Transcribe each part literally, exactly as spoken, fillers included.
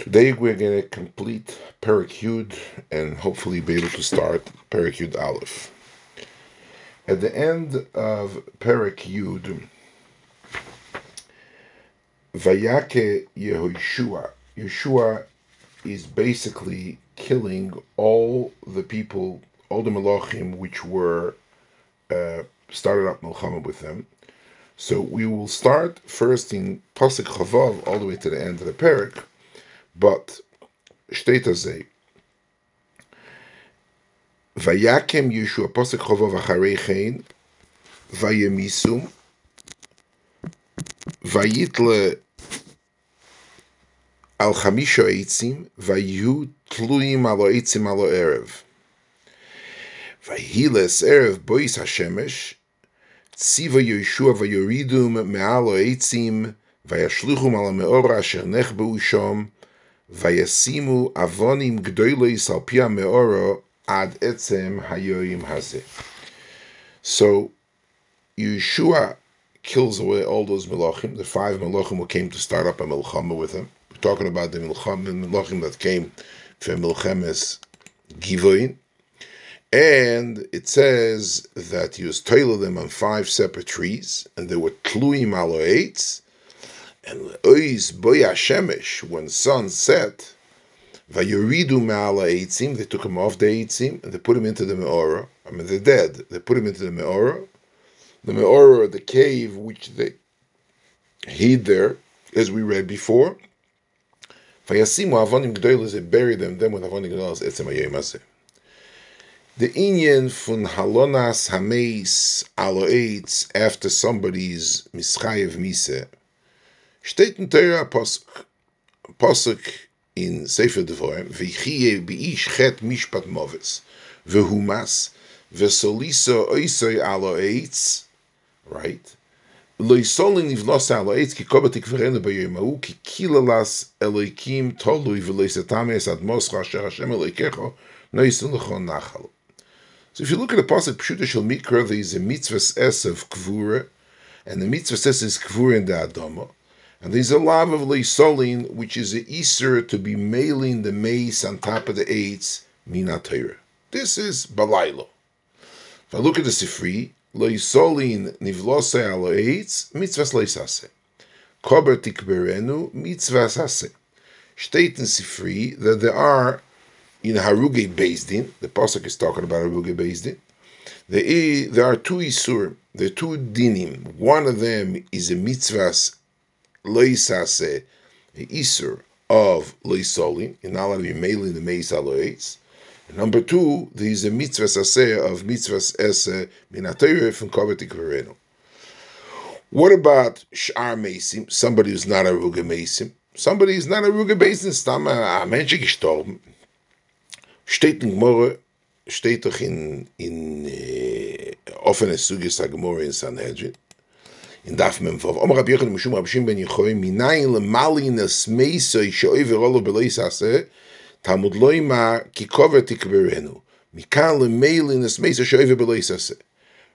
Today we're going to complete Perak Yud and hopefully be able to start Perak Yud Aleph. At the end of Perak Yud, Vayake Yehoshua. Yeshua is basically killing all the people, all the Melochim which were uh, started up Milchama with them. So we will start first in Pasik Chavav all the way to the end of the Perak. But Shtetaze Vayakem Yeshua Pasik Chovov Acharechein Vayemisum Vayitle Al Chamisho Eitzim Vayu Tluim Alo Eitzim Alo Erev Vahiles Erev Bois Hashemesh Tziva Yeshua Vayoridum Mealo Eitzim Vayashluchum Ala Me'ora Asher Nechbu Shom Vayasimu avonim gdoilois al pia me'oro ad etzem hayoim hazeh. So Yeshua kills away all those melachim, the five melachim who came to start up a milchama with him. We're talking about the melachim that came from milchemes Givoin. And it says that he was tailored them on five separate trees, and they were tluim alo eitz. And ois boya shemesh, when sun set, vayuridu me'ala eitzim, they took him off the eitzim and they put him into the me'ora. I mean, they're dead. They put him into the me'ora. The me'ora, the cave which they hid there, as we read before. Vayasimu avonim gdoilos, they buried them. Then with avonim gdoilos etzem hayoyim hazeh. The inyan fun halonas hameis alo eitz, after somebody's mischayev miseh. Steht in Torah Pasuk in Sefer Dvarim, V'chiye b'ish chet mishpat moves, v'humas, v'soliso oisoi alo eitz, right? Loisolin nivlos alo eitz, ki koba tikverenu b'yomahu, ki kilalas eloikim tolui v'loisetames ad moscha asher Hashem eloikecho, noisun l'chon nachal. So if you look at the Pasuk Pshuta Shel Mikra, there is a mitzvahs es of kvura, and the mitzvahs es is kvura in the Adama. And there's a lav of leisolin, which is an iser to be mailing the mace on top of the eitz, minatayra. This is balaylo. If I look at the sifri, leisolin nivlose alo eitz, mitzvahs leisase. Kober tikberenu, mitzvahs hase. State in sifri that there are, in Harugei Beisdin, the pasuk is talking about Harugei Beisdin, there are two isurim, there are two dinim. One of them is a mitzvahs Loisase, the Isur of Loisolin, you're not allowed to be mailing the Meis Aloitz. Number two, there is a mitzvah sase of mitzvahs esse minatayre from Kovetik Vereno. What about Sh'ar Meisim, somebody who's not a Ruga Meisim? Somebody who's not a Ruga Meisim, stam a Mensch gestorben. Steht in Gemara, steht doch in offene Sugis HaGemora in Sanhedrin. In Daf Memvav, Om Rabbi Yochanan Mishum Rabbi Shimon ben Yochai, Minayin lemalinas meisoi she'oiver olo b'leisase, Talmud loima ki kover tikberenu. Mikan lemalinas meisoi she'oiver b'leisase.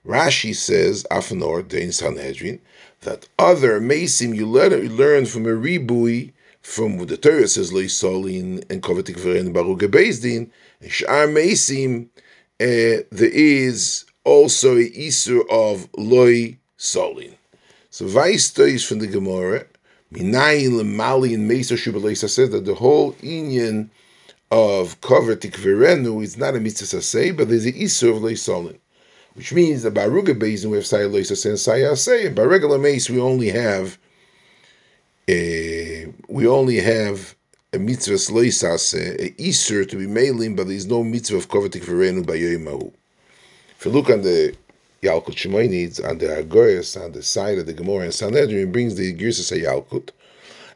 Rashi says, Afanor, Dein Sanhedrin, that other meisim you learn from a ribui, from the Torah says leisolin and kover tikberenu baruge beisdin, and sh'ar meisim, there is also an isur of loisolin. So Vaistois from the Gemara, Minayin Lemali and Meiso Shubaleisa says that the whole inyan of Kover Tikverenu is not a mitzvah saseh, but there's the Isur of Leisolin, which means that by Ruga Basin we have Saya Leisaseh and Saya Aseh, and by regular Meis we only have a, we only have a mitzvah Leisaseh, a Isur to be mailing, but there's no mitzvah of Kover Tikverenu by Yoimahu. If you look on the Yalkut Shimoni on the Argoyas on the side of the Gemara and Sanhedrin brings the Girsas Yalkut,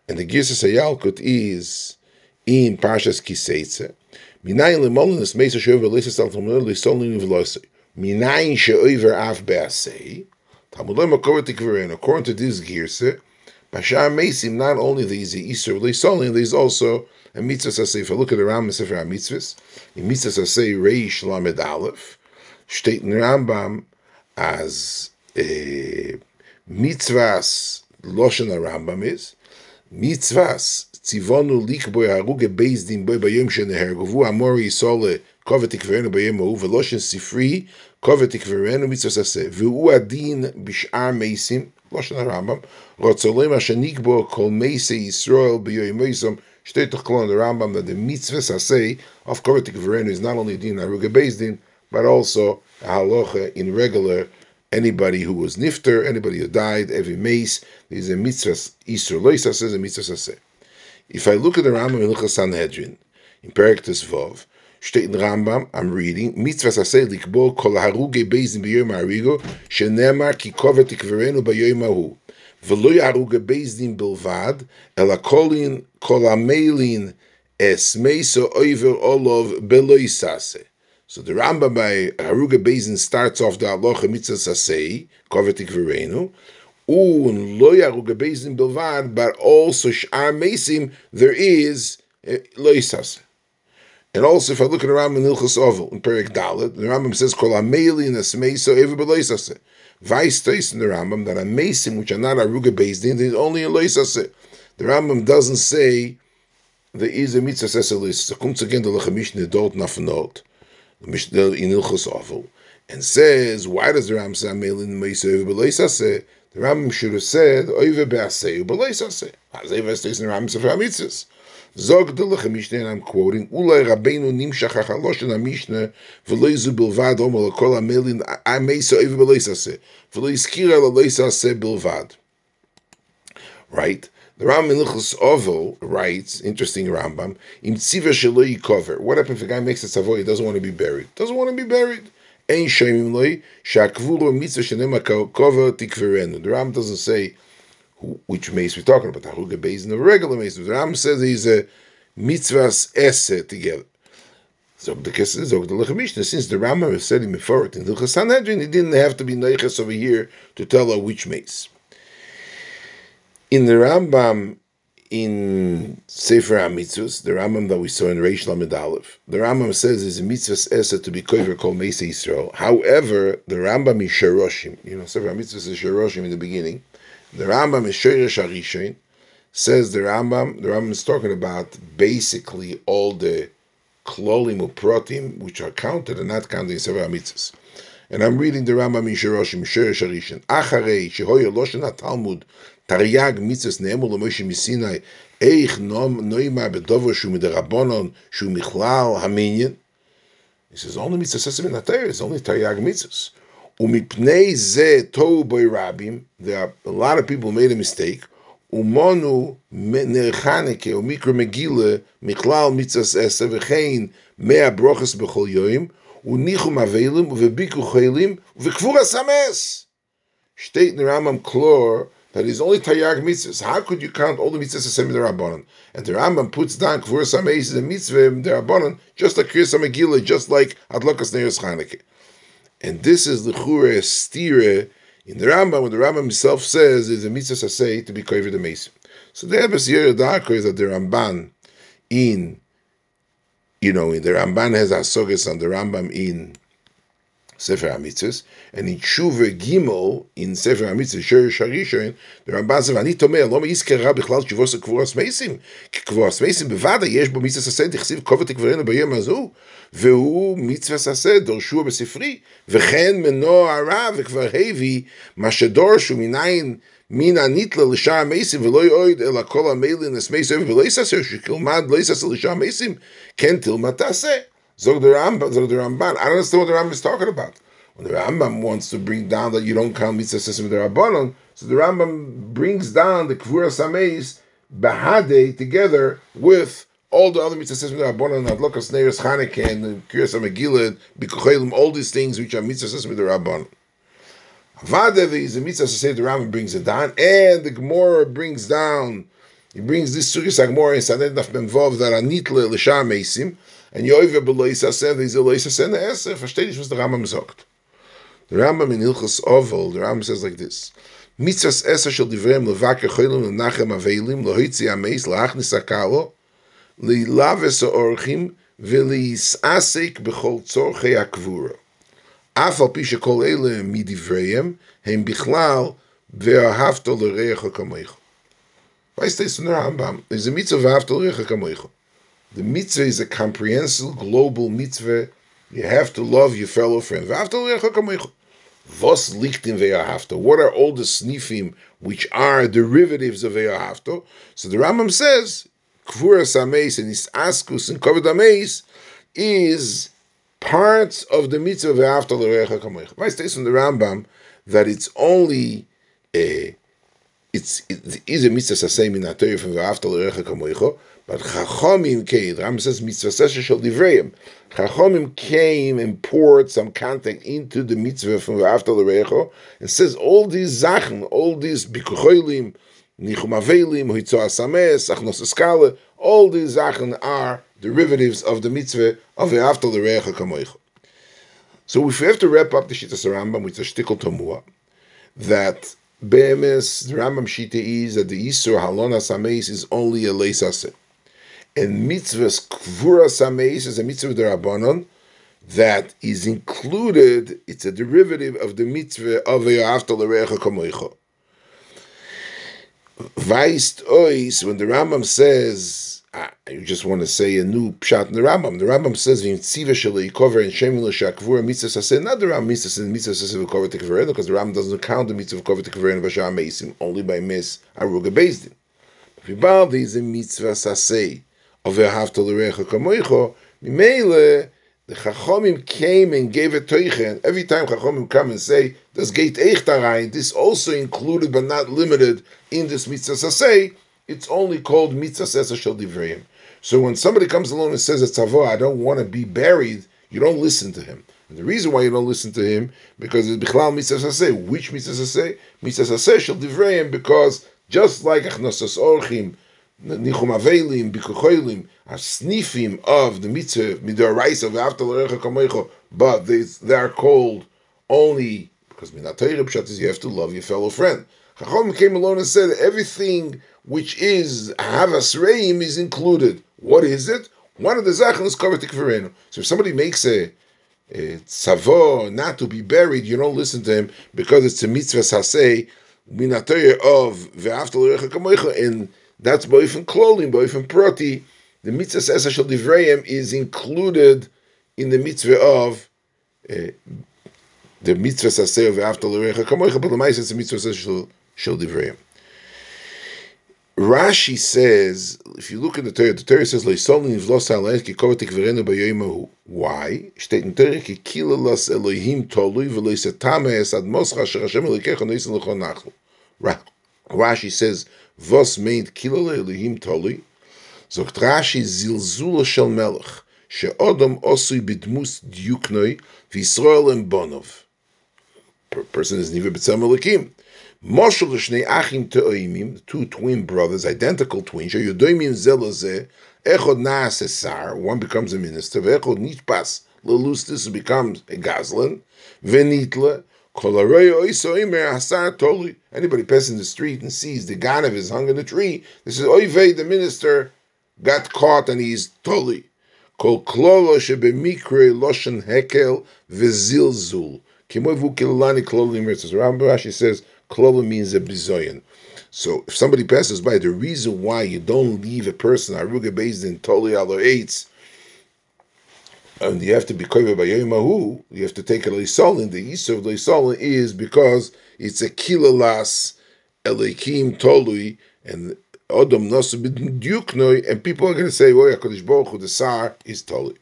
and the Girsas Yalkut is in Parshas Kiseitse. Minayin lemolnus meisa she'over leisas al Talmud leisolin v'loisei. Minayin she'over af be'asei. Talmud loyma kover tikverenu. According to this Girsa, Bashar Meisim, not only there is the Isur of leisolin, there is also a mitzvah sasei. If I look at the Rambam Sefer HaMitzvus, in mitzvah sasei reish lamed aleph, steht in Rambam as mitzvahs, loshen Rambam is, mitzvahs Tzivonu likboy Harugei Beisdin boy bayom shenehergovu amori sole kovetik verenu bayomu veloshin sifri kovetik verenu mitzvasase v'u adin bishar meisim loshin Rambam rotzolem ashenikbo kol meisei Yisrael bayomeisam shtei tochlon the Rambam that the mitzvasase of kovetik verenu is not only din Harugei Beisdin but also a halacha in regular anybody who was nifter, anybody who died, every mace is a mitzvah Yisrael loisa says a mitzvah saseh. If I look at the Rambam in Hilchos Sanhedrin, in Perak Yud Aleph, I'm reading, Mitzvah Saseh Likbo Kol Harugei Beisdin B'Yom Harigo, Shenemar Ki Kovet Ikverenu B'Yom Hahu, V'lo Harugei Beisdin Bilvad, Ela Kolin Kol Hameilin Es Meiso Oiver Olov B'Lo Saseh. So the Rambam by Harugei Beisdin starts off the Halacha Mitzvah Saseh, Kovet Ikverenu, Un lo Harugei Beisdin bilvad, but also sh'ar meisim there is lo yisase. And also, if I look at the Rambam in Ilchus Oval in Perak Dalet, the Rambam says kol hameilin es meiso eiver b'lo yisase. Vais tois in the Rambam that a meisim which are not Harugei Beisdin is only in lo yisase. The Rambam doesn't say there is a mitzvah saseh lo yisase. Comes again the Lacham Mishnah dot nafnot in Ilchus Oval and says why does the Rambam say hameilin meiso eiver b'lo yisase? The Rambam should have said, Oive be'aseu, b'loi saseh. Hazeh v'estes in the Rambam Sefer HaMitzvus. Zog de Lacham Mishnah, and I'm quoting, Ulai Rabbeinu nimshach hachaloshen ha-Mishnah, v'loi zu bilvad, omer l'kol ha-melin, ha-meiso oive b'loi saseh, v'loi skira l'loi saseh bilvad. Right? The Rambam in Ilchus Oval writes, interesting Rambam, im tzivah shelo yikover. What happens if a guy makes a tzavo, he doesn't want to be buried? Doesn't want to be buried. Ein shemim loy shakvuro mitzvah shenema kover tikverenu. The Rambam doesn't say who, which mace we're talking about. Harugei Beisdin, the regular mace. The Rambam says he's a mitzvahs esse together. So the Kesef Zog the Lacham Mishnah. Since the Rambam has said him before it in Hilchos Sanhedrin, he didn't have to be neiches over here to tell her which mace. In the Rambam in Sefer HaMitzvus, the Rambam that we saw in Reish Lamed Aleph, the Rambam says is a mitzvah esa to be kover kol meis Yisrael. However, the Rambam is Shorashim. You know, Sefer HaMitzvus is Shorashim in the beginning. The Rambam is Shoresh HaRishon. Says the Rambam, the Rambam is talking about basically all the klolim uprotim which are counted and not counted in Sefer HaMitzvus. And I'm reading the Rambam in Shorashim, Shoresh HaRishon. Acharei shehoya loshen haTalmud. Taryag Mitzas ne'emul Moshe Misinai eich nom noima bedover shu miderabonon shu michlal haminyan. He says only mitzvah saseh benatayr. It's only Taryag Mitzas. Umipnei ze tohu by Rabbim. There are a lot of people who made a mistake. Umonu nerchaneke umikra megile michlal mitzas esa v'chein mea broches bechol yoyim unichum avelim uvebiku chelim uvekvura sames. State in the Rambam klor. That is only Taryag Mitzvahs. How could you count all the mitzvahs as in the Rabbanon? And the Rambam puts down Kvur Sameis the mitzvah in the Rabbanon, just like Kriyas HaMegillah, just like Adlakas Neiros Chanukah. And this is the Chura Stira in the Rambam, when the Rambam himself says there's a mitzvah saseh to be kover the mason. So the Ebbes Yerodaka is that the Ramban in, you know, in the Ramban has Asoges on the Rambam in Sefer HaMitzvus, and in Tshuva Gimel, in Sefer HaMitzvus, Shoresh HaRishon, the Ramban says, "Ani tomeh, lo meiskera bichlal shivos kvuras meisim, ki kvuras meisim bevada yesh bo mitzvah saseh dichsiv kovet ikverenu bayom hazu, vehu mitzvah saseh dorshu besifri, v'chen meno hara v'kvar hevi ma shedorshu minayin min hanitla l'shar meisim v'lo yoid ela kol hameilin es meisim v'lo yisaseh shekilmad lo yisaseh l'shar meisim ken tilmad taseh." Zog the Ramban, Zog the Ramban. I don't understand what the Rambam is talking about. When the Rambam wants to bring down that you don't count mitzvah saseh with the Rabbanon, so the Rambam brings down the Kvura Sameis Bahadei together with all the other mitzvah saseh with the Rabbanon, Adlakas Neiros Chanukah and Kriyas HaMegillah, Bikuchelim, all these things which are mitzvah saseh with the Rabbanon. Avadev is a mitzvah saseh, the Rambam brings it down, and the Gemara brings down. He brings this sugya Gemara in Sanhedrin Daf Memvav that Anitle l'shar meisim. And Yoive b'lo yisaseh, there's a lo yisaseh ne'eseh. Versteh dich, was the Rambam sagt. The Rambam in Ilchus Oval, the Rambam says like this: Mitzvahs eseh shel divrem levake cholim l'nachem aveilim l'hoitzi ameis l'achnis akalo lilaves orchim v'li'isasek b'chol tzorchei akvuro. Af al pi shekol eile midivreim hem bichlal ve'ahavto l'reich hakameich. Why stays in the Rambam? There's a mitzvah after Recha. The mitzvah is a comprehensive, global mitzvah. You have to love your fellow friend. Vos lichtim ve'ahavto. What are all the snifim which are derivatives of ve'ahavto? So the Rambam says, kvuras hameis and isaskus and kovod hameis is parts of the mitzvah ve'ahavto l'recha kamoicha. Why stays in the Rambam that it's only a It's it is a mitzvah sasei min haTorah from ve'ahavta l'orecha kamoicha, but chachomim came. The Rambam says mitzvah sasei shel divreim. Chachomim came and poured some content into the mitzvah from ve'ahavta l'orecha, and says all these zachen, all these bikucholim, nichum avelim, hoitzoa sames, achnos eskale, all these zachen are derivatives of the mitzvah of ve'ahavta l'orecha kamoicha. So if we have to wrap up the Shittas Rambam with a shtickle tomua, that Be'emes, the Rambam Shita is that the Isur Halon HaSameis is only a Leis Aseh. And mitzvahs Kvura HaSameis is a mitzvah of the Rabbanon that is included, it's a derivative of the mitzvah of Ve'ahavta L'Recha Kamoicha. Vaist Ois, when the Rambam says, I just want to say a new pshat in the Rambam, the Rambam says, V'imtziva Shelo Yikover and Shem L'Sha Kvura Mitzvah Saseh, not the Rambam Mitzvah and Mitzvah Saseh V'Kover Tekverenu, because the Rambam doesn't count the Mitzvah V'Kover Tekverenu V'Sha HaMeisim, only by Mes Harugei Beisdin. V'Baldi is a Mitzvah Saseh, of V'Ahavta L'Recha Kamoicha, Mimele, the Chachomim came and gave a toichen. Every time Chachomim come and say, das geht echt da rein, this also included but not limited in this Mitzvah Saseh, it's only called mitzvah saseh shel divrayim. So when somebody comes along and says, "Tzavah, I don't want to be buried," you don't listen to him. And the reason why you don't listen to him because it's bichlal mitzvah saseh. Which mitzvah saseh? Mitzvah saseh shel divrayim. Because just like achnosas orchim, nichum avelim, bikucholim are snifim of the mitzvah midoraisa ve'avta l'orecha kamoicha, but they they are called only because min haTorah pshat is you have to love your fellow friend. Chacham came along and said everything which is Havas Reim is included. What is it? One of the Zachen is covered Tikverenu. So if somebody makes a, a tzavo not to be buried, you don't listen to him because it's a mitzvah saseh minatoyer of ve'avta l'orecha kamoicha, and that's boifin klolim, boifin proti. The mitzvah saseh shel divreim is included in the mitzvah of uh, the mitzvah saseh of ve'avta l'orecha kamoicha, but the ma'aseh is the mitzvah saseh shel divreim. Rashi says, if you look at the Torah, the Torah says, why? Rashi says, Vos meint kilala Elohim toli? Zogt Rashi zilzula shel melech, she'odom osui bidmus dyuknoi, v'Yisrael and bonov. Person is niver b'tzem elikim. Moshel shnei achim te'oimim, two twin brothers, identical twins, she'yodoimim ze leze, echod na'as esar, one becomes a minister, ve'echod nitpas lelustis, who becomes a gazlan, ve'nitle, kol haroya oisa oimer hasar toli. Anybody passing the street and sees the ganav is hung in a tree, this is oivei, the minister got caught and he's toli. Kol klolo she'bemikre loshen hekel ve'zilzul. Kimoivu kilani klolim ritzos. Rashi says, Klova means a bizoyan. So if somebody passes by, the reason why you don't leave a person, Harugei Beisdin, Toli Alo Eitz, and you have to be Koiva by Yoimahu, you have to take a Leisolin, the Isur of Leisolin is because it's a Kilalas, Eleikim Tolui, and Odom Nosu B'Dyuknoi, and people are going to say, oh, HaKadosh Baruch Hu, the Sar is Tolui.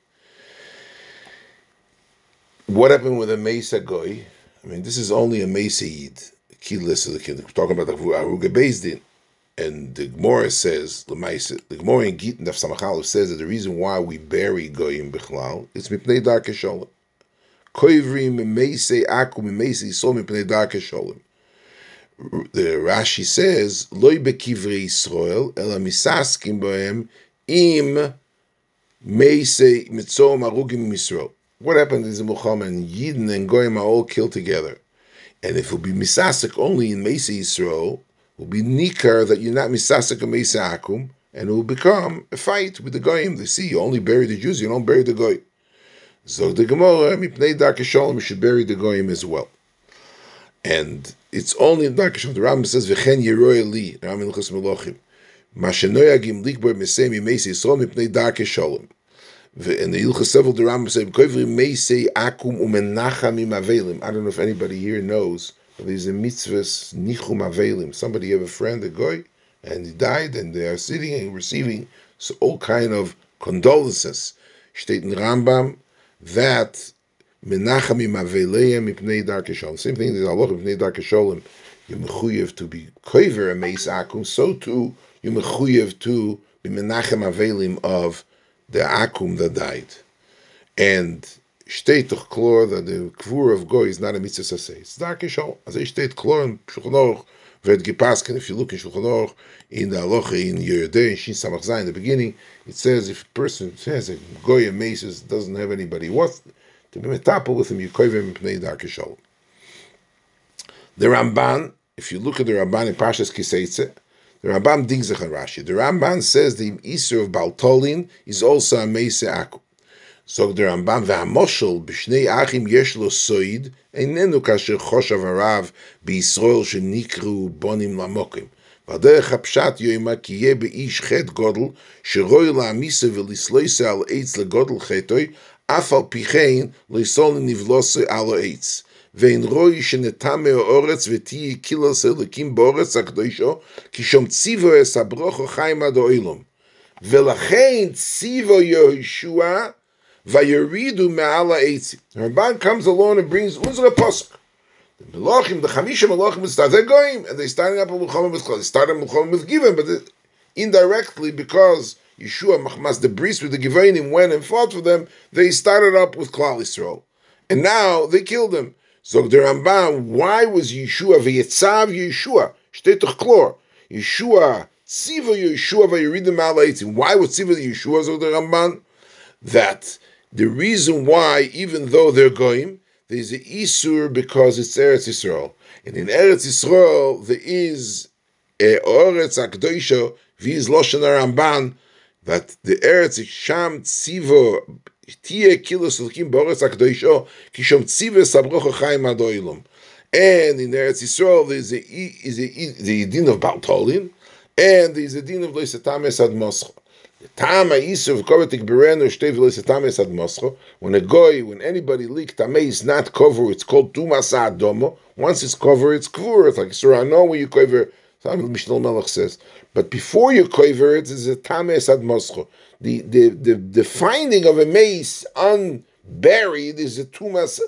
What happened with a Meisa Goy? I mean, this is only a Meisa Yid. Kidless of the kid. We're talking about the Harugei Beisdin, and the Gemara says the Gemara in Gitin of Samachal says that the reason why we bury goyim bichlal is mipnei darkei sholim. Koivrim meisei akum meisei so mipnei darkei sholim. The Rashi says loy bekivrei Yisrael ela misaskim bohem im meisei mitzom arugim Yisrael. What happened is Muhammad and Yidden and goyim are all killed together. And if it will be misasik only in Meisa Yisrael, it will be nikar that you're not misasik and Meisa Akum, and it will become a fight with the goyim. They see you only bury the Jews, you don't bury the goyim. So the Gemara, mipnei darkei sholim, you should bury the goyim as well. And it's only in darkei sholim. The Rambam says, v'chen yeroeli, Rambam Ilchus Melochim, Mashenoyagim ligber mesei mimeisei sol mipnei darke sholem. And the Ilchus Oval, the Rambam said, "Koivri meisei akum umenacham im avelim." I don't know if anybody here knows, but there's a mitzvahs nichum avelim. Somebody have a friend, a goy, and he died, and they are sitting and receiving all kind of condolences. State in Rambam that menacham im aveleim mipnei darke sholem. Same thing. There's a lot of mipnei darke sholem. You mechuyev to be koiver a meis akum. So too you mechuyev to be menachem avelim of the akum that died, and state of klor that the kvur of goy is not a mitzvah saseh. It's darke shol. As I state klor in Shulchan Aruch v'edgipasken. If you look in Shulchan Aruch in the halacha in Yeridei Shin Samach Zayin, in the beginning, it says if a person says a goy amazes doesn't have anybody what to be metapel with him, you koiver him pnei darke shol. The Ramban, if you look at the Ramban in Parshas Kiseitse, the Rambam digs a Rashi. The Ramban says the Isser of Baltolin is also a Meisei Akum. So the Rambam, V'hamoshel b'shnei achim yesh lo soid, einenu kasher choshav harav b'Yisroel shenikru bonim lamokim. V'aderech hapshat yoima ki yeh be'ish chet godel, sheroi la'amisa v'lisloise al eitz legodel chetoi, af al pichein le'isol nivlose al eitz. Ramban comes along and brings Uzra Pasuk. The Melachim, the Chamisha Melachim start, they're going, and they're starting up a Muhammad with Chol. They started Muhammad with Given, but it, indirectly because Yeshua Machmas the Bris with the Givanim went and fought for them, they started up with Klal Yisrael. And now they killed him. So the Ramban, why was Yeshua v'yetzav Yeshua? Shtetoch klor. Yeshua, tziva Yeshua v'yiridim al ha'eitzim. Why was tziva Yeshua, so the Ramban? That the reason why, even though they're goyim, there's an isur because it's Eretz Yisrael. And in Eretz Yisrael, there is Eretz HaKadosha v'yiz Loshen HaRamban, that the Eretz Sham tziva and in Eretz Yisrael there is a is a the din of Baltolin, and there is a din of Loisetames ad Moscho. The Tama Isur of Kovetik Berenu Shtev Loisetames ad Moscho. When a goy, when anybody leak Tame is not covered, it's called Tumasa Adomo. Once it's covered, it's covered. It's like Surah No when you cover. Mishnah Melech says, but before you cover it, is a tames ad moscho. The the the the finding of a mace unburied is a tumas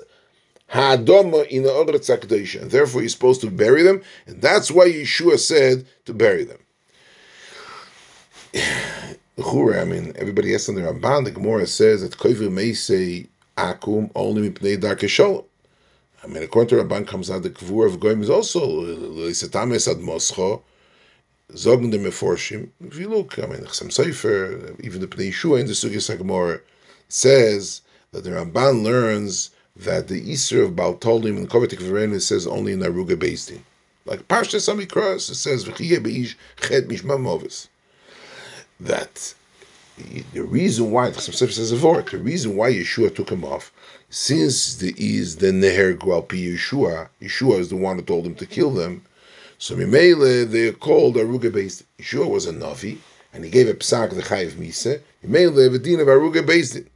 haadoma in the Eretz HaKadosha, and therefore you're supposed to bury them, and that's why Yeshua said to bury them. I mean, everybody has on the Ramban. The Gemara says that kover may say akum only mipnei darkei sholem. I mean, according to Ramban comes out the Kvur of Goyim is also L'Isetames Ad Moscho, Zogn de Meforshim. If you look, I mean, Chasam Sofer, even the Pnei Yehoshua in the Sugya Gemara says that the Ramban learns that the Isser of Baltolim and Kovetik V'Renu says only in Harugei Beisdin. Like Parshas HaMitzvus, it says V'chiyeh Be'ish Chet Mishma Movis. That the reason why Chasam Sofer says the reason why Yeshua took him off. Since the is the Neher Gualpi Yeshua, Yeshua is the one who told him to kill them. So Mimele, they are called Harugei Beisdin. Yeshua was a Navi, and he gave a Psak the Chayiv Mise. Mimele, the Din of Harugei Beisdin.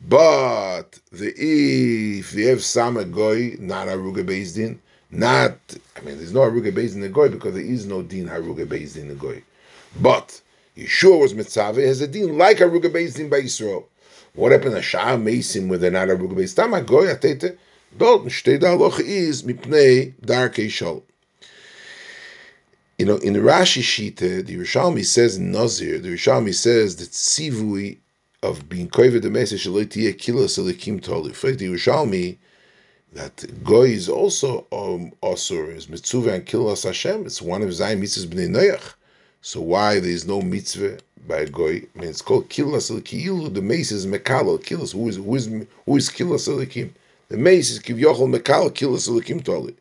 But the if they have some a Goy, not Harugei Beisdin, not, I mean, there's no Harugei Beisdin in the Goy because there is no Din Harugei Beisdin in the Goy. But Yeshua was Metzaveh, has a Din like Harugei Beisdin by Yisrael. What happened? A Shah Mason with another book based on Goy Atete, Dalton Shtedaloch is Mipnei Darkei Sholem. You know, in the Rashi Shita, the Yerushalmi says in Nazir, the Yerushalmi says that Sivui of being Koiva the message, Shaloitia Kilos Elikim Toli. In fact, the Yerushalmi, that Goy is also um, Osur, is Mitzuva and Kilos Hashem, it's one of Zayin Mitzvahs B'nei Noach. So why there is no mitzvah by a goy? I mean, it's called kilas elikilu. The mace is mekalo kilas. Who is who is who is kilas elikim? The mace is kivyochol mekalo kilas elikim toli.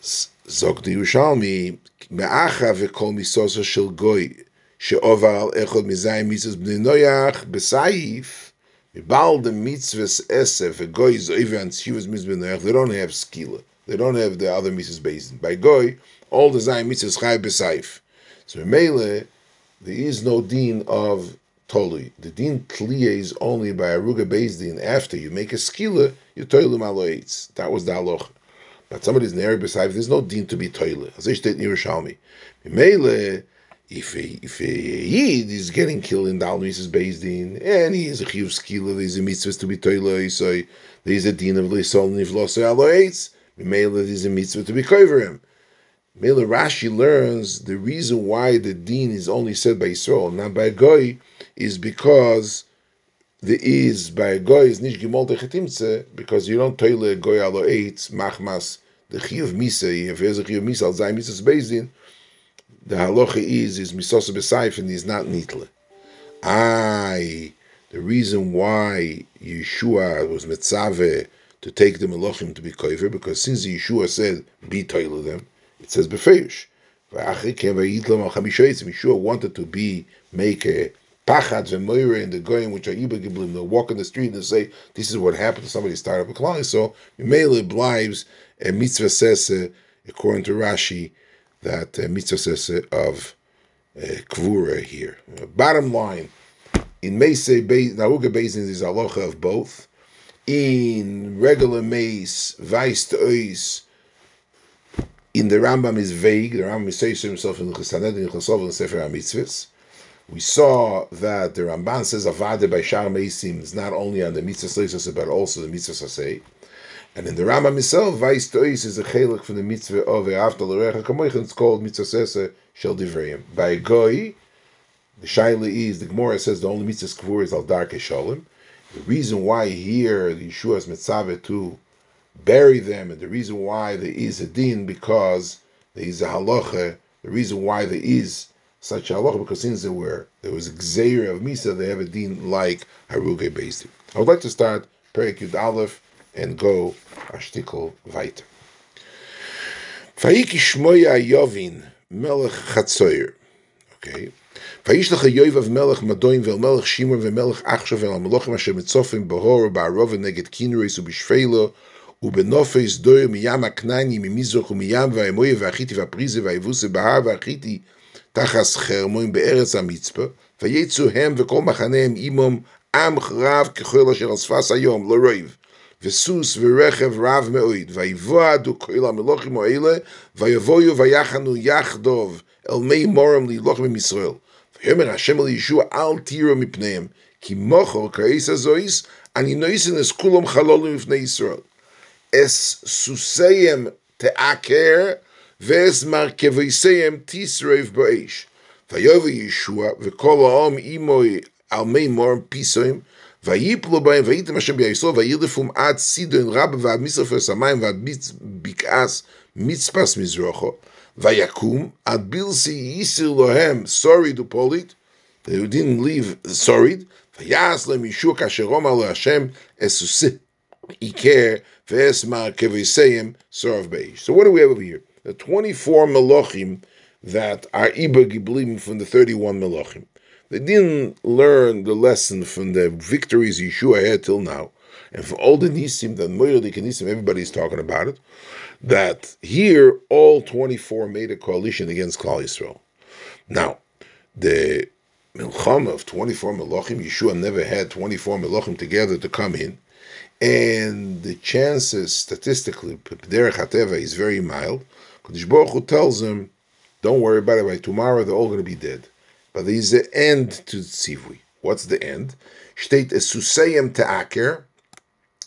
Zok the Yerushalmi me'acha v'kol misosa shel goy she'ovar al echod mizayim mitzvahs bnei noyach b'saif mibal the mitzvahs esef a goy is over and shivas mitzvahs bnei noyach. They don't have skila. They don't have the other mitzvahs based by goy. All the zayim mitzvahs chayv b'saif. So in Mele, there is no din of toli. The din tliye is only by Harugei Beisdin. After you make a skila, you toilim aloitz. That was the halacha. But somebody's near besides, there's no din to be toile. As they state in Yerushalmi. In Mele, if a, if a Yid is getting killed in the Almises Beisdin, and he is a Chiyuv Skila, there is a mitzvah to be toiloi, so there is a din of Leisol Nivloso Aloetz, Mimela, there is a mitzvah to be Koiverim. Mimela Rashi learns the reason why the din is only said by Yisrael, not by Goy, is because there is, by Goy, is Nish Gimol Dechetimtze, because you don't toile Goy Aloetz, Machmas, the Chiyuv Misa, if there is a Chiyuv Misa, Al Zay Mises Beisdin. The halacha is, is misosa b'saif, and is not nitle. Aye, the reason why Yeshua was mitzave to take the melochim to be koiver, because since Yeshua said, be toiler them, it says b'feish. Yeshua wanted to be, make a pachad v'moira in the goyim, which are iba giblim, they'll walk in the street and say, this is what happened to somebody started up a klal. So, Yemele blives, and mitzvah says, according to Rashi, that uh, mitzvah says of uh, kvura here. Uh, bottom line, in meise Harugei Beisdin is halacha of both. In regular meis vais to ois, in the Rambam is vague. The Rambam says to himself in Hilchos Sanhedrin, Ilchus Oval, and Sefer HaMitzvus. We saw that the Ramban says avade by shar meisim is not only on the mitzvah but also the mitzvah say. And in the Rambam himself, Vais Tois is a chelik from the mitzvah of Ve'ahavta L'orecha Kamoicha. It's called mitzvah sese shel divrayim. By Goy, the shaila is, the Gemara says the only mitzvah kvur is al darkei shalom. The reason why here Yeshua is mitzvah to bury them, and the reason why there is a din because there is a halacha. The reason why there is such a halacha because since there were there was gzeira of misa, they have a din like Harugei Beisdin. I would like to start Perak Yud Aleph and go a shtickle weiter. Vayake Shmoya Yovin Melech Chatzoyer. Okay. Vayishlach Yovav Melech Madoin Vel Melech Shimon Vel Melech Achshav Vel Melachim Asher Mitzofim Behor Ba'arov Neged Kinreis Ubishfeilo Ubenofeis Doyer Miyam Aknani Mimizroch Umiyam Va'emoye Va'achiti Va'prize Va'evuse Bahar Va'achiti Tachas Chermoim Be'eretz HaMitzpah Va'yetzu Hem V'kol Machaneim Imom Am Rav Kechol Asher Asfas Hayom L'Roiv Vesus v'rechev rav me'oid, v'yivoadu koil ha'melochim o'ele, v'yavoyu v'yachanu yachdov, el mei moram li'lochim im Yisrael. V'yomer Hashem el Yeshua al tiro mipneim, ki mochor ka'eis ha'zois, ani noisin es kulom chalolim ifnei Yisrael. Es suseyem te'aker, ve'es markeveiseyem tisrev bo'esh. V'yover Yeshua, v'kol ha'om imoi al mei moram pisoim, Vayiplo b'hem vayitem Hashem b'Yisrael vayirifum ad sidon rab v'ad misraf samayim v'ad bik'as mitzpas mizrocho vayakum ad bilsi yisir lohem sorid upolit. They didn't leave sorid. Vayas le'mishuk asherom al Hashem esusim iker ve'esmar kevisayim sorav beish. So what do we have over here? The twenty-four melochim that are iba giblim from the thirty-one melochim. They didn't learn the lesson from the victories Yeshua had till now. And for all the Nisim, the Moedik and Nisim, everybody's talking about it, that here all twenty-four made a coalition against Klal Yisrael. Now, the Milchama of twenty-four Melochim, Yeshua never had twenty-four Melochim together to come in. And the chances, statistically, P'derech HaTeva is very mild. Kodesh Baruch Hu tells them, don't worry about it, by tomorrow they're all going to be dead. But there is an end to tzivui. What's the end? State esusayim ta'aker,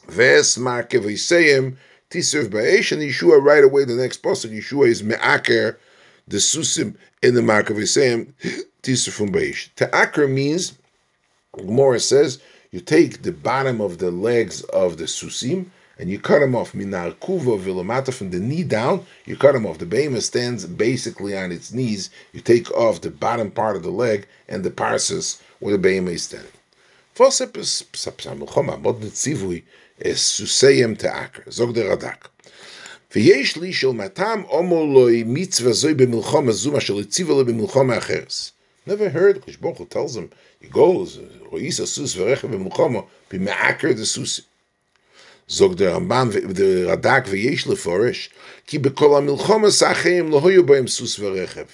ves markevisayim tiserv ba'esh, and Yeshua right away, the next pasuk, Yeshua is me'aker, the susim, and the markevisayim tiserv ba'esh. Ta'aker means, Gemara says, you take the bottom of the legs of the susim, and you cut them off, minarkuva vilamata, from the knee down, you cut them off. The behemoth stands basically on its knees. You take off the bottom part of the leg and the parsis where the behemoth is standing. Zog de Radak. V'yesh li shel matam omor loi mitzvah zoi b'milchama zuma shel etziva lo b'milchama acheres. Never heard. Kodesh Baruch Hu tells him, he goes, ro'is asus v'recha b'milchama b'me'aker the susi. Zog der Ramban, der Radak, v'yesh leforish, ki bekol ha-milchomas ha-cheim lohoyu bahem sus v'rechev,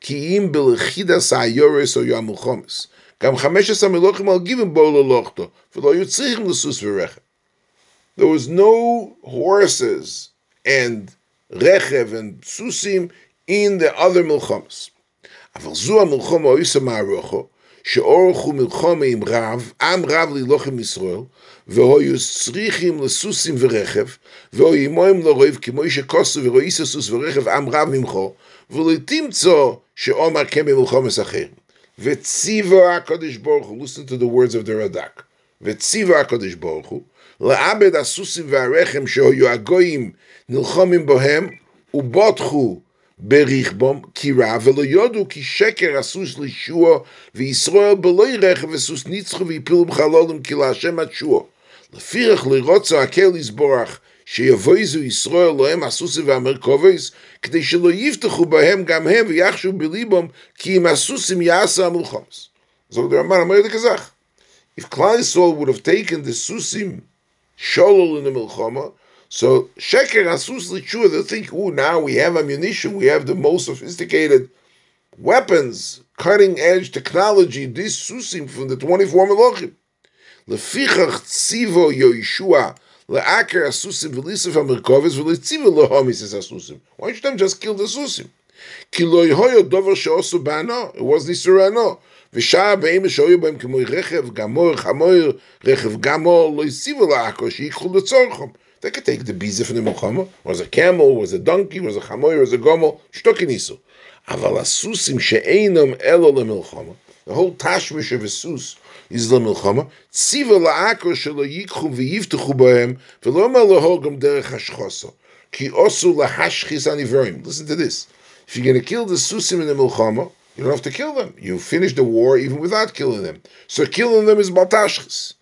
ki im b'lechidas ha-ayores hoyu ha-milchomas, gam chameshas ha-melochim al-givim bo lo-lochto, v'loyu tzrichim l'sus v'rechev. There was no horses and rechev and susim in the other milchomas. Aval zu ha-milchoma hoysa ma'arocho, שאורחו מלחומה עם רב, עם רב לילוחם ישראל, והיו צריכים לסוסים ורכב, והיו עמוהם לרוב, כמו שכוסו ורואיסו סוס ורכב, עם רב ממחו, ולתמצוא שאומר כמלחומס אחר. וציבו הקדוש ברוך הוא, listen to the words of the Radak, וציבו הקדוש ברוך הוא, לעבד הסוסים והרחם שהיו הגויים נלחומים בהם, ובוטחו, ברכבום, כי רע, ולא יודו, כי שקר הסוס לישוע, וישראל בלא ירחב וסוס ניצחו, ויפילו בחלולם, כי להשם התשוע. לפירך לרוצו הקל לסבורך, שיבויזו ישראל להם הסוסי והמרכובס, כדי שלא יבטחו בהם גם הם, ויחשו בליבום, כי אם הסוסים יעשו המלחמס. זאת אומרת, אמר את הכזך. If Klal Yisrael would have taken the susim sholol in the milchama, so, sheker asus lichua, they think, oh, now we have ammunition, we have the most sophisticated weapons, cutting-edge technology, this susim from the twenty-four melochim. Lefichach tzivo Yehoshua, le'aker asusim v'lisif ha'merkoves v'letzivo lehomis es asusim. Why should them just kill the susim? Ki lo yehoyo dover she'osu ba'ano, it was nisur ano. V'sha'a be'im she'oyu be'im k'moy rechev gamor, chamoir, rechev gamor, lo yisivo la'ako, she'ikhu le'tzorchom. They could take the biza from the milchama. Was a camel, was a donkey, was a chamoy, was a gomel. Shtokinisu. Aval asusim she'einam elo lemilchama. The whole tashmish of a sus is lemilchama. Tziva la'ako shelo yikchu v'yivtuchu b'hem v'lo ma'lohogam derech hashchoso. Ki osu lahashchis anivorim. Listen to this. If you're going to kill the susim in the milchama, you don't have to kill them. You finish the war even without killing them. So killing them is baltashchis.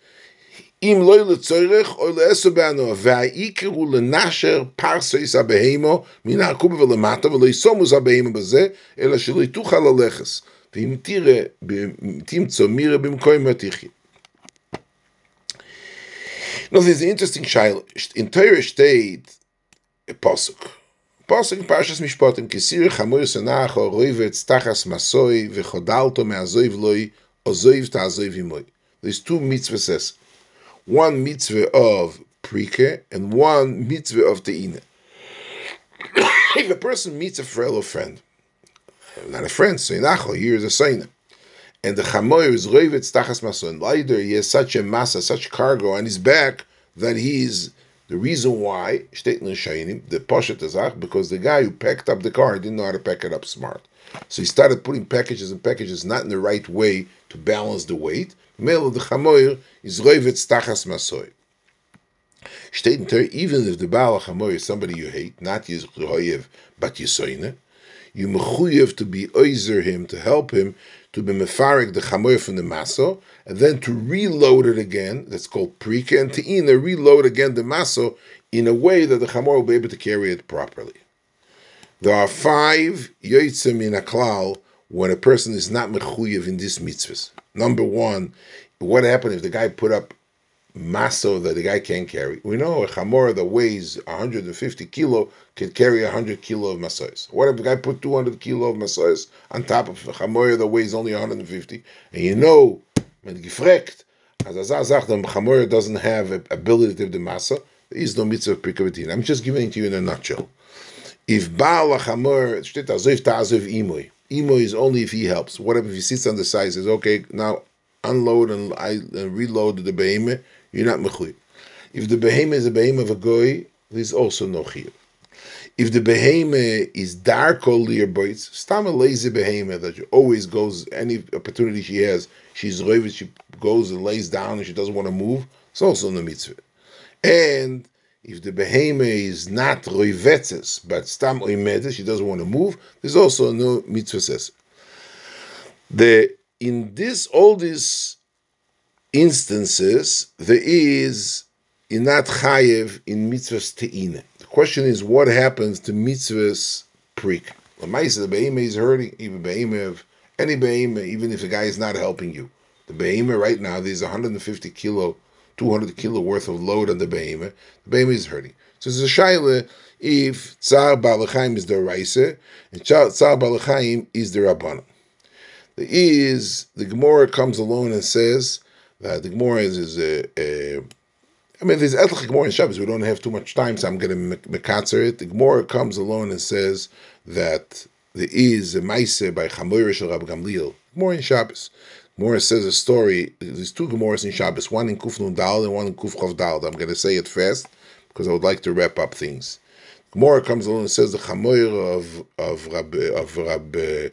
Im loy letzorech or leesu be'ano va'ikir hu lenasher parsois ha'behemo min ha'kuba v'lemata v'leisomus ha'behemo b'zeh ela shelo yitucha l'aleches v'im tire timtso mire b'mkoim ha'tichi. Now there's an interesting shayla. In Torah state a pasuk. Pasuk Parshas Mishpatim kisir chamoy sanach or roivet stachas masoi v'chodalto me'azoiv loi ozoiv ta'azoiv imoi. There's two mitzvahs. One mitzvah of prike and one mitzvah of te'ina. If a person meets a fellow friend, not a friend, so inacho, here is a seina, and the chamoy is roivet stachas maso, and later he has such a masa, such cargo on his back that he is the reason why the poshet azach, because the guy who packed up the car didn't know how to pack it up smart, so he started putting packages and packages not in the right way to balance the weight. Mel of the chamoyer is roivet stachas masoi. Even if the baal chamoyer is somebody you hate, not Yisroyev, but Yisoyne, you mechuyev to be oizer him, to help him, to be mefarik the chamoyer from the maso, and then to reload it again, that's called prika, and to ina, reload again the maso in a way that the chamoyer will be able to carry it properly. There are five yoitzim in a klal when a person is not mechuyev in these mitzvahs. Number one, what happened if the guy put up maso that the guy can't carry? We know a chamor that weighs one hundred fifty kilo can carry one hundred kilo of masois. What if the guy put two hundred kilo of masois on top of a chamor that weighs only one hundred fifty? And you know, when gefrekt, as azazach, the chamor doesn't have an ability to do the maso, there is no mitzvah of prikavitin. I'm just giving it to you in a nutshell. If baal chamor, shtet aziv ta'aziv imoi. Imo is only if he helps. What if he sits on the side and says, okay, now unload and I and reload the behemoth? You're not mechuyib. If the behemoth is a behemoth of a goy, there's also no chiyuv. If the behemoth is darko lirboitz, stam a lazy behemoth that she always goes, any opportunity she has, she's roivet, she goes and lays down and she doesn't want to move, it's also no mitzvah. And if the behemoth is not roivetzes, but stam oimedes, she doesn't want to move, there's also no mitzvahs. The in this all these instances, there is inat chayev in mitzvahs te'ine. The question is, what happens to mitzvahs prik? The behemoth is hurting, even behemoth, any behemoth, even if the guy is not helping you. The behemoth right now, there's one hundred fifty kilo two hundred kilo worth of load on the behemoth, the behemoth is hurting. So it's a shaila if Tzar Balachaim is the Raisa and Tzar Balachaim is the Rabban. There is, the Gemara comes alone and says that the Gemara is, is a, a I mean, there's Etlich Gemara in Shabbos, we don't have too much time, so I'm going to mekatzer it. The Gemara comes alone and says that there is a Maise by Chamoira Shel Rabbi Gamliel. Gemara in Shabbos. Gemara says a story, there's two Gemaras in Shabbos, one in Kuf Nun Dal and one in Kuf Chav Dal. I'm going to say it fast because I would like to wrap up things. Gemara comes along and says the Chamoira of, of Rabbi, of Rabbi,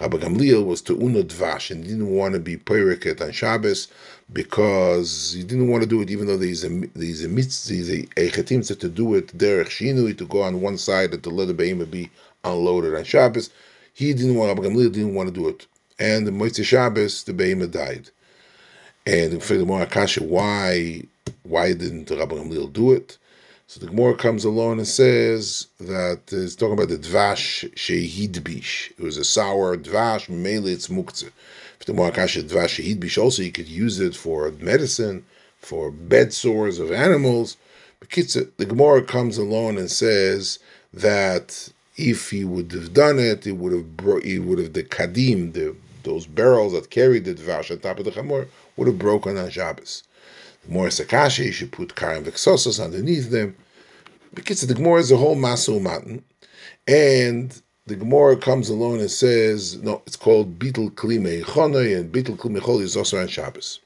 Rabbi Gamliel was to Una Dvash and didn't want to be Pereket on Shabbos because he didn't want to do it, even though there's a there's a mitzvah, a chetim to do it derech shinui, to go on one side and to let the behemoth be unloaded on Shabbos. He didn't want, Rabbi Gamliel didn't want to do it, and the Motzei Shabbos the behemoth died. And in fact, the Gemara Akasha, why why didn't Rabbi Gamliel do it? So the Gemara comes along and says that uh, it's talking about the dvash shehidbish. It was a sour dvash, mainly it's muktzeh. If the Gemara Kasha dvash shehidbish, also you could use it for medicine, for bed sores of animals. But the Gemara comes along and says that if he would have done it, it would have bro- it would have the kadim, the those barrels that carried the dvash on top of the chamor, would have broken on Shabbos. The Gemara Sakashi, you should put karim vexosos underneath them. Because the Gemara is a whole masu matan, and the Gemara comes along and says, no, it's called bitul klimei chonoi, and bitul klimei chonoi is also on Shabbos.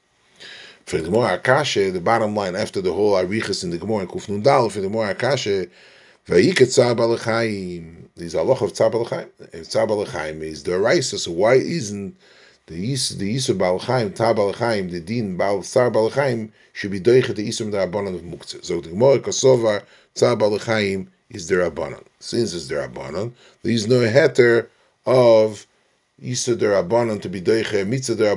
For the Gemara Akasha, the bottom line after the whole arichas in the Gemara Kuf Nun Dal, for the Gemara Akasha, vayiket tzar balechaim, there's a loch of tzar balechaim, and tzar balechaim is the raisa, so why isn't the Yisr, the Yisr Balachaim, Ta Balachaim, the Din Bal Tzar Balachaim should be doichet the Yisr D'Rabbanan of Muktzeh. So the Gemara Kosovar Tzar Balachaim is the D'Rabbanan. Since it's the D'Rabbanan, there is no heter of Yisr D'Rabbanan to be doichet Mitzvah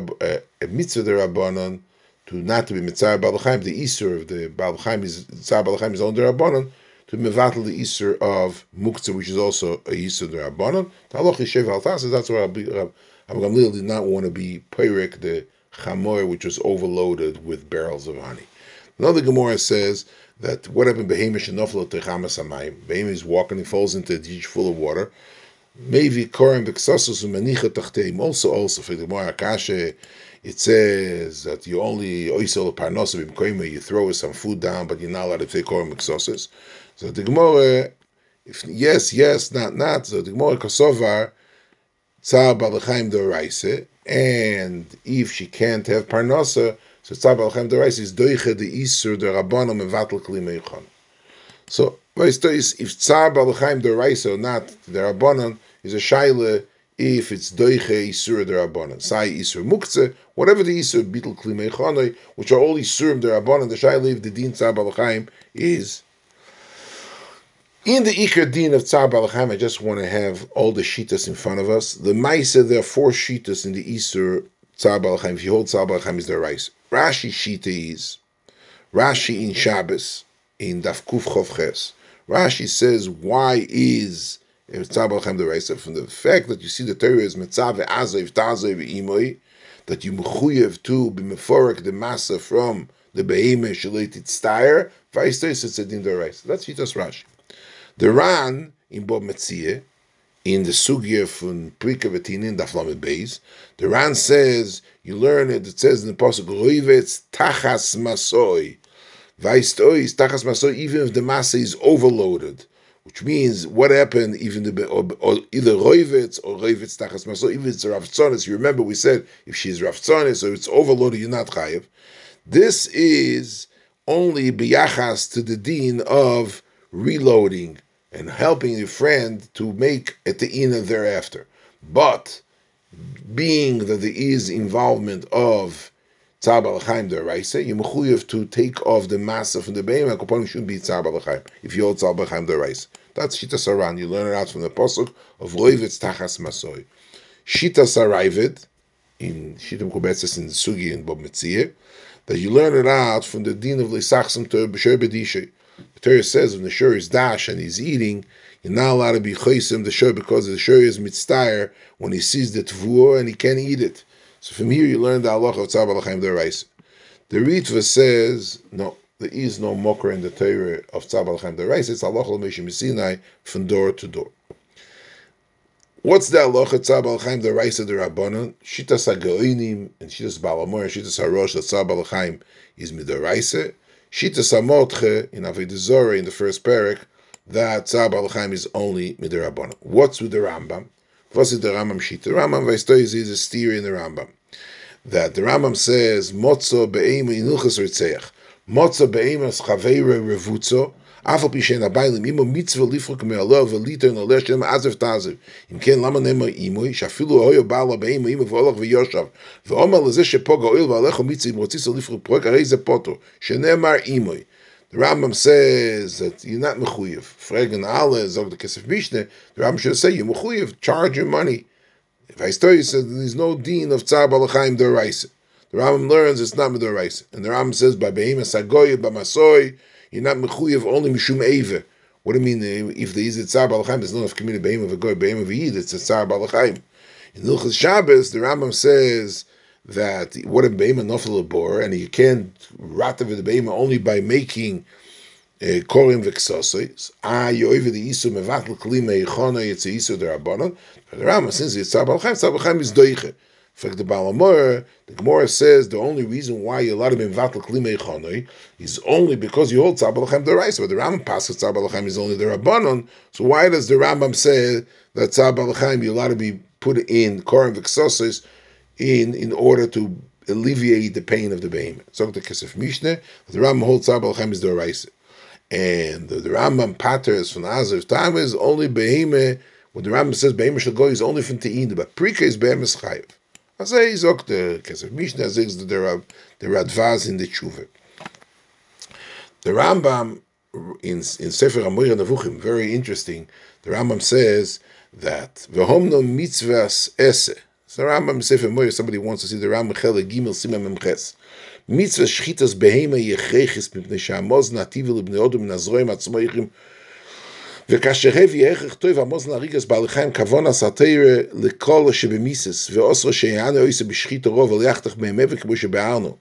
D'Rabbanan to not to be Mitzvah Balachaim. The Yisr of the Balachaim is Tzar Balachaim is on the D'Rabbanan to mevatel the Yisr of Muktzeh, which is also a Yisr D'Rabbanan. Taloch Yishev Altas. That's what I'll be. Rabbi Gamliel did not want to be Perek the Chamor, which was overloaded with barrels of honey. Another Gemara says that what happened, Behemoth Shenofla Techamas Hamayim, Behemoth is walking, he falls into a ditch full of water. Maybe Korim Bexasus Manicha Tachteim, also, also, for the Gemara Akasha, it says that you only, Oisel Parnosa Bimkoima, you throw some food down, but you're not allowed to take Korim Bexasus. So the Gemara, if yes, yes, not, not, so the Gemara Kosovar, Tzar Balachaim Doraisa, and if she can't have Parnasa, so Tzar Balachaim Doraisa is Doicha the Isur the Rabbanim and Vatal Klima Yichon. So, if Tzar Balachaim Doraisa or not the Rabbanim is a Shaila, if it's Doicha Isur the Rabbanim, Sai Isur Muktzeh, whatever the Isur Bital Klima Yichon, which are all Isur the Rabbanim, the Shaila if the Din Tzar Balachaim is. In the Iker Din of Tzar Balachaim, I just want to have all the Shittas in front of us. The Maisa, there are four Shittas in the Isur Tzar Balachaim. If you hold Tzar Balachaim, is the Raisa. Rashi Shita is, Rashi in Shabbos, in Daf Kuf Chof Ches, Rashi says, why is Tzar Balachaim the Raisa? From the fact that you see the Torah is Metzave Azev, Tazev, Imoi, that you Mechuyev to be Meforek the Masa from the Behemoth, Shalatit Stair, Vaistai Setzedim the Raisa. That's Shittas Rashi. The Ran in Bava Metzia, in the Sugya from Prikavatini in Daflamid Beis, the Ran says, you learn it, it says in the Pasuk, Roivets Tachas Masoi. Vaistoi is Tachas Masoi, even if the Masa is overloaded. Which means, what happened, even the, or, or either Roivets or Roivets Tachas Masoi, even if it's Ravtsonis, you remember we said, if she's Ravtsonis or it's overloaded, you're not Chayev. This is only Biyachas to the Din of reloading and helping your friend to make a te'ina thereafter. But being that there is involvement of Tzar Balachaim D'Oraisa, you mechuyev to take off the masa from the behemoth, and kuponim shouldn't be Tzar Balachaim if you hold Tzar Balachaim D'Oraisa. That's Shita Saran. You learn it out from the pasuk of Roivitz Tachas Masoi. Shita Saraivid, in Shita Mkubetzes in Sugi and Bava Metzia, that you learn it out from the din of Leisachsim Torah B'Sher B'Dishei. The Torah says when the shur is dash and he's eating, you're not allowed to be chosim the shur because the shur is mitztayer when he sees the tvuah and he can't eat it. So from here you learn the halacha of Tzar Balachaim D'Oraisa. The Ritva says, no, there is no mocker in the Torah of Tzav al Chaim D'Oraisa. It's halacha l'meishim misinai from door to door. What's the halacha Tzav al Chaim D'Oraisa the Rabbanon? Shitas ha'goinim and shitas ba'al hamor, shitas harosh that Tzav al Chaim is midoraisa. Shitas ha'motche in Avod Zore in the first parak that Tzav al Chaim is only midorabanan. What's with the Rambam? What's with the Rambam shita? The Rambam v'histoyz is a steer in the Rambam. That the Rambam says, Motzo be'ema inulchas ritzeach. Motzo be'ema schaveira revutzo. Afal pishen abaylim imo mitzvah lifruk me'alo v'liter n'oleh shem azef tazev. Im ken lama nema imoi, shafilu hoyo ba'ala be'ema imo v'olach v'yoshav. V'omar lezeh shepo ga'oil v'alecho mitzvah im rotziso lifruk proek arei ze poto. Shenemar imoi. The Rambam says that you're not mechuyev. Fregen ale, zog the Kesef Mishnah. The Rambam should say, you're mechuyev, charge your money. If I tell you, says there's no deen of Tzav al Chaim D'Oraisa. The Rambam learns it's not D'Oraisa, and the Rambam says by Beheim Sagoy, by Masoi, you're not mechuyev only mishum eva. What do you mean? If there is a Tzav al Chaim, there's not enough community Beheim of a Goy, Beheim of a Yid. It's a Tzav al Chaim. In Ilchus Shabbos, the Rambam says that what a Beheim nofel bor, and you can't rot over the Beheim only by making korim v'ksosos. Ah, yoiv the isu mevatl klima yichona yitzi isu derabbanon. The Rambam, since it's Tzav al Chaim, Tzav al Chaim is doiche. In fact, the Baal HaMor, the Gemara says the only reason why you're allowed to be mevatl klima yichonoi is only because you hold Tzav al Chaim D'Oraisa. But the Rambam passes Tzav al Chaim is only the Rabbanon. So why does the Rambam say that Tzav al Chaim you're allowed to be put in korim v'ksosos in in order to alleviate the pain of the behemoth? So the Kesef Mishnah, the Rambam holds Tzav al Chaim is D'Oraisa. And the Rambam patterns from Nazir time is only behemoth. When the Rambam says Behemoth shall go, is only from Te'ina, but Prika is Behemoth Chayev. Azeh is ok the Kesef Mishnah, Azeh is the Radvaz in the Tshuva. The Rambam in in Sefer HaMoira Nevuchim, very interesting. The Rambam says that V'homno mitzvahs esse. So Rambam in Sefer HaMoira, somebody wants to see the Rambam Chele Gimel Simem Memches. Mitzvah shchitas behemoth yechechis mipnei shamoz nativ libnei odom nazroim atzmoichim. וכאשר יהיה הכרח טוב המוזן הריגס בעליכם כבון הסתירה לכל שבמיסס ואוסר שיענו איסה בשחית הרוב על יחתך בימי וכמו שבערנו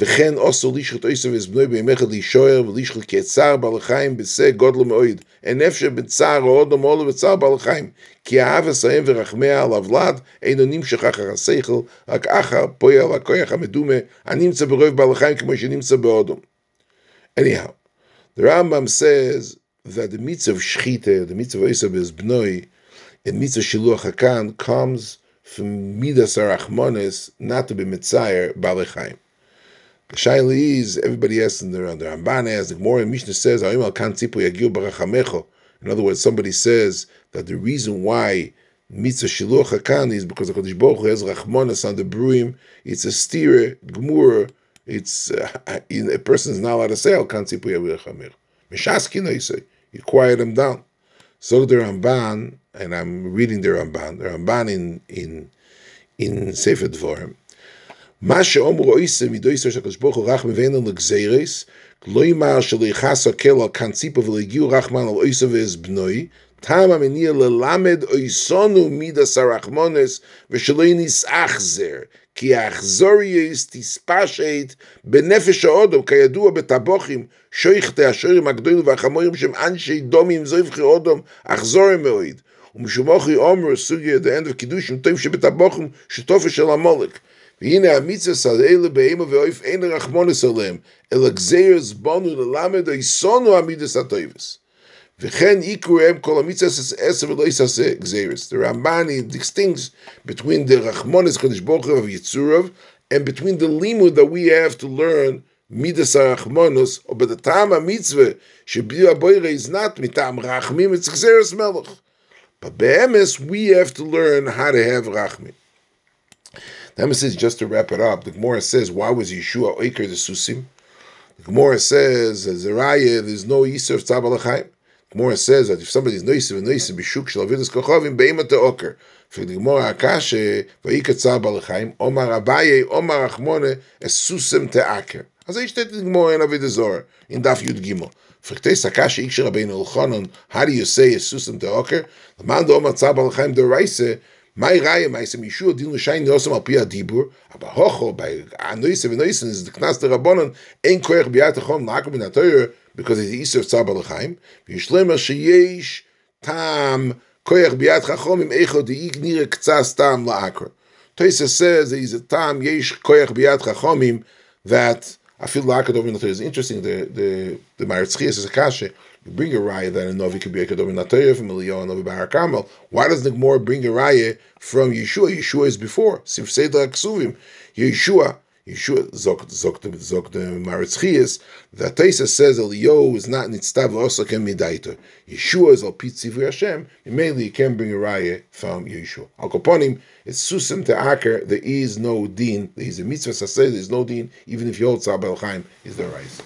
וכן אוסר לישחת איסה וזבנוי בימיך לישוער ולישחת כעצר בעליכם בסה גודלו מאויד אין אפשר בצער או עוד נמולו בצער בעליכם כי האב הסיים ורחמיה על אבלד אינו נמשך אחר השכל רק אחר פועל הכוח המדומה הנמצא ברוב בעליכם כמו שנמצא באודום. Anyhow, the Rambam says that the mitzvah of shchita, the mitzvah of Esav is bnoi, and mitzvah shiluach hakan comes from midas arachmones, not to be mitzayer balechaim. The shaila is everybody asks in the Ramban asks the Gemara and Mishnah says ha'im al kan tzipu yagiu barachamecho. In other words, somebody says that the reason why mitzvah shiluach hakan is because the Kodesh Baruch Hu has rachmones on the bruim. It's a stira gemura. It's uh, in, a person is not allowed to say al kan tzipu yagiu barachamecho. Mishaskin, I say, you quiet them down. So the Ramban, and I'm reading the Ramban, the Ramban in in in Sefer Dvarim. Masha omro oisem idoisem shakadosh baruch hu rachman ve'eino l'gzeiros loymar shelichas hakel al kan tzipa v'leigiu rachman al oisem ve'ezbnoi tam hameniya lelamed oisonu midas harachmones v'sheloi nisachzer ki achzoriyos tispashet benefesh ha'odom kayadua betabochim shoichtei asherim hagdolim v'achamorim shem anshei domim zoivchi odom achzorim me'oid u'mshumochi omro sugya at the end of Kiddushim toiv shebetabochim shetofesh shel hamolek. והנה המצווס על אלה בהמה ואויף אין רחמונס עליהם, אלא גזירס בונו ללמד איסונו המידס הטויבס. וכן יקרוהם כל המצווס עשר ולא יסעשה גזירס. The Ramban distincts between the רחמונס קדוש ברוך הוא ויצוריו and between the limud that we have to learn מידס הרחמונס, או בטעם המצווה שביו הבוירה is not מטעם רחמים, it's גזירס מלך. But באמס we have to learn how to have רחמים. That says, just to wrap it up, the Gemara says, why was Yeshua Oiker the Susim? The Gemara says, Zeraya, there's no Yisr of Tzav al Chaim. The Gemara says that if somebody is Noisir, Noisir, Bishuk, Shalavidus Kochovim, Be'emat Oker. For the Gemara, Akashe, Vayika Tzav al Chaim, Omar Abaye, Omar Achmone, Es Susim Te'aker. As I said, the Gemara in Avod Zore, in Daf Yud Gimel. For the Akashe, Iksher Rabbeinu Elchanan, how do you say Es Susim Te'aker? The Mando Omar Tzav al Chaim D'Oraisa, My raya, my sem Yeshua din l'shayin neosam al piyah dibur. Abba hocho by anoyse v'noyse is the knas the rabbanon ein koyach biyat hachom la'akum in hatoyer because it's the iser of tzar balachaim. V'yishlemer sheyesh tam koyach biyat hachom im eichod deig nira k'tzas tam la'akra. Tosfos says there is a tam yesh koyach biyat hachomim that I feel la'akra dovin hatoyer. It's interesting. The the the Maariv Tzchias is a kasha. You bring a raya that a novi could be a kedom natayev from Eliyahu and Novi Bar HaKamel. Why does the Gemara bring a raya from Yeshua? Yeshua is before Sifsei D'Aksuvim. Yeshua, Yeshua zok zok zok the Maariv Tzchias. The Taisa says Eliyahu is not nitzav la'osakem midaito. Yeshua is al pi tzivur Hashem. And mainly you can bring a raya from Yeshua. Al Kaponim, it's susim te'aker. There is no din. There is a mitzvah saseh. There is no din. Even if Yol Tzar B'Elchaim is the rise.